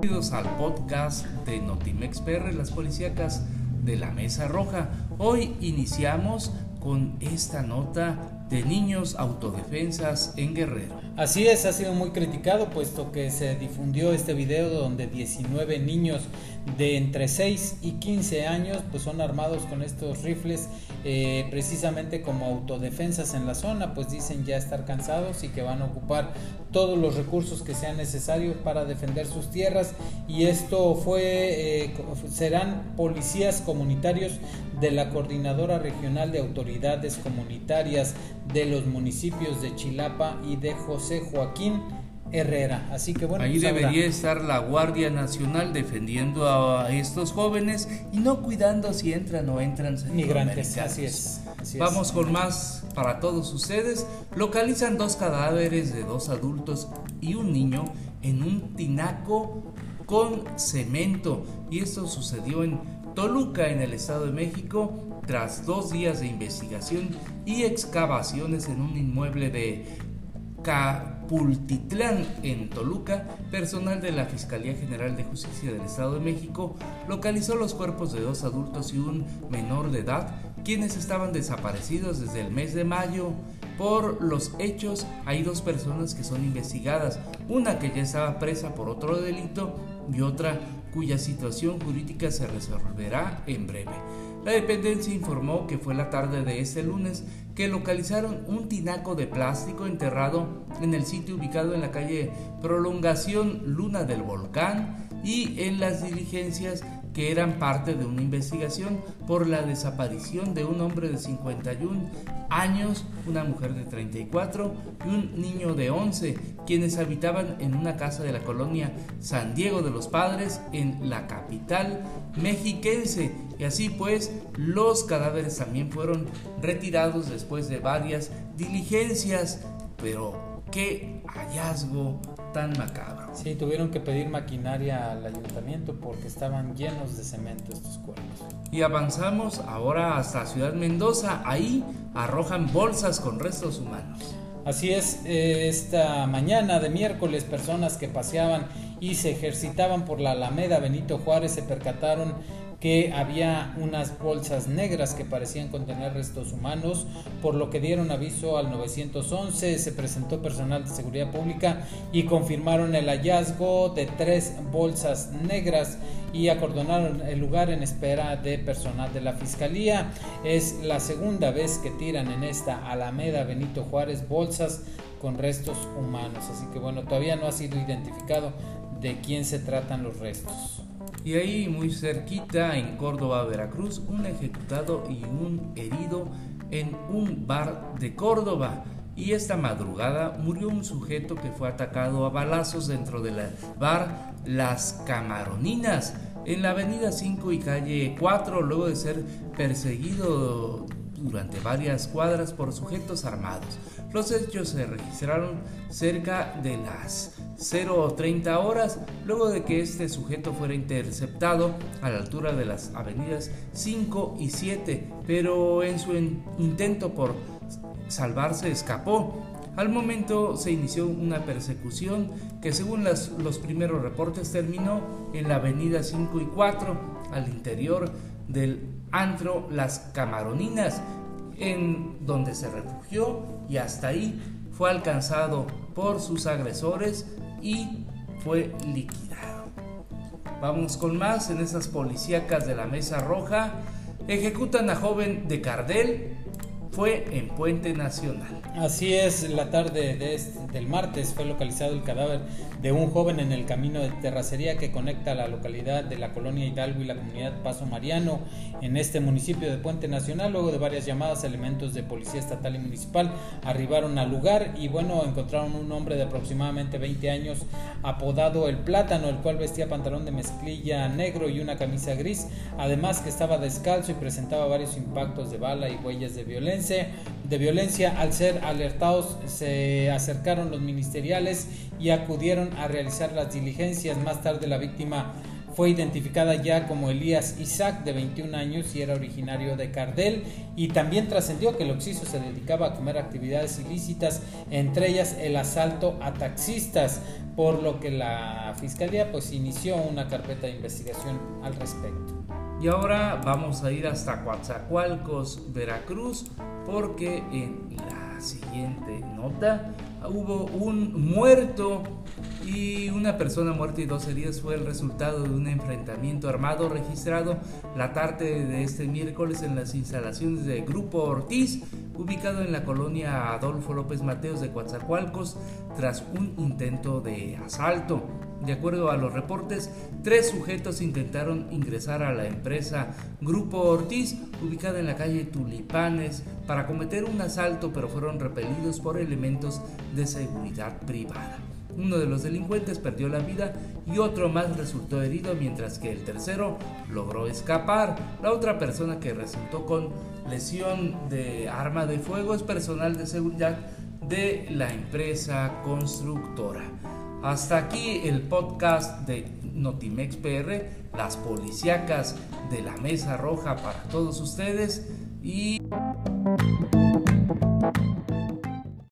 Bienvenidos al podcast de Notimexperre, las policíacas de la Mesa Roja. Hoy iniciamos con esta nota de niños autodefensas en Guerrero. Así es, ha sido muy criticado puesto que se difundió este video donde 19 niños de entre 6 y 15 años pues son armados con estos rifles precisamente como autodefensas en la zona, pues dicen ya estar cansados y que van a ocupar todos los recursos que sean necesarios para defender sus tierras, y esto serán policías comunitarios de la Coordinadora Regional de Autoridades Comunitarias de los municipios de Chilapa y de José Joaquín Herrera. Así que bueno, ahí pues debería estar la Guardia Nacional defendiendo a estos jóvenes y no cuidando si entran o entran migrantes. Así es. Vamos con más para todos ustedes. Localizan 2 cadáveres de 2 adultos y un niño en un tinaco con cemento, y esto sucedió en Toluca, en el Estado de México, tras 2 días de investigación y excavaciones en un inmueble de Capultitlán, en Toluca. Personal de la Fiscalía General de Justicia del Estado de México localizó los cuerpos de 2 adultos y un menor de edad, quienes estaban desaparecidos desde el mes de mayo. Por los hechos hay 2 personas que son investigadas, una que ya estaba presa por otro delito y otra cuya situación jurídica se resolverá en breve. La dependencia informó que fue la tarde de este lunes que localizaron un tinaco de plástico enterrado en el sitio ubicado en la calle Prolongación Luna del Volcán, y en las diligencias que eran parte de una investigación por la desaparición de un hombre de 51 años, una mujer de 34 y un niño de 11, quienes habitaban en una casa de la colonia San Diego de los Padres, en la capital mexiquense. Y así pues, los cadáveres también fueron retirados después de varias diligencias, pero qué hallazgo tan macabro. Sí, tuvieron que pedir maquinaria al ayuntamiento porque estaban llenos de cemento estos cuerpos. Y avanzamos ahora hasta Ciudad Mendoza. Ahí arrojan bolsas con restos humanos. Así es, esta mañana de miércoles, personas que paseaban y se ejercitaban por la Alameda Benito Juárez se percataron que había unas bolsas negras que parecían contener restos humanos, por lo que dieron aviso al 911, se presentó personal de seguridad pública y confirmaron el hallazgo de 3 bolsas negras y acordonaron el lugar en espera de personal de la fiscalía. Es la segunda vez que tiran en esta Alameda Benito Juárez bolsas con restos humanos, así que bueno, todavía no ha sido identificado de quién se tratan los restos. Y ahí muy cerquita, en Córdoba, Veracruz, un ejecutado y un herido en un bar de Córdoba. Y esta madrugada murió un sujeto que fue atacado a balazos dentro del bar Las Camaroninas, en la avenida 5 y calle 4, luego de ser perseguido durante varias cuadras por sujetos armados. Los hechos se registraron cerca de las 0:30 horas, luego de que este sujeto fuera interceptado a la altura de las avenidas 5 y 7, pero en su intento por salvarse escapó. Al momento se inició una persecución que, según los primeros reportes, terminó en la avenida 5 y 4, al interior del antro Las Camaroninas, en donde se refugió, y hasta ahí fue alcanzado por sus agresores y fue liquidado. Vamos con más en esas policíacas de la Mesa Roja. Ejecutan a joven de Cardel, fue en Puente Nacional. Así es, la tarde del martes fue localizado el cadáver de un joven en el camino de terracería que conecta la localidad de la colonia Hidalgo y la comunidad Paso Mariano, en este municipio de Puente Nacional. Luego de varias llamadas, elementos de policía estatal y municipal arribaron al lugar y bueno, encontraron un hombre de aproximadamente 20 años apodado El Plátano, el cual vestía pantalón de mezclilla negro y una camisa gris, además que estaba descalzo y presentaba varios impactos de bala y huellas de violencia. Al ser alertados, se acercaron los ministeriales y acudieron a realizar las diligencias. Más tarde la víctima Fue identificada ya como Elías Isaac, de 21 años, y era originario de Cardel, y también trascendió que el occiso se dedicaba a comer actividades ilícitas, entre ellas el asalto a taxistas, por lo que la Fiscalía pues inició una carpeta de investigación al respecto. Y ahora vamos a ir hasta Coatzacoalcos, Veracruz, porque en la siguiente nota hubo un muerto y una persona muerta y 12 heridas fue el resultado de un enfrentamiento armado registrado la tarde de este miércoles en las instalaciones del Grupo Ortiz, ubicado en la colonia Adolfo López Mateos de Coatzacoalcos, tras un intento de asalto. De acuerdo a los reportes, 3 sujetos intentaron ingresar a la empresa Grupo Ortiz, ubicada en la calle Tulipanes, para cometer un asalto, pero fueron repelidos por elementos de seguridad privada. Uno de los delincuentes perdió la vida y otro más resultó herido, mientras que el tercero logró escapar. La otra persona que resultó con lesión de arma de fuego es personal de seguridad de la empresa constructora. Hasta aquí el podcast de Notimexperre, las policíacas de la Mesa Roja para todos ustedes y...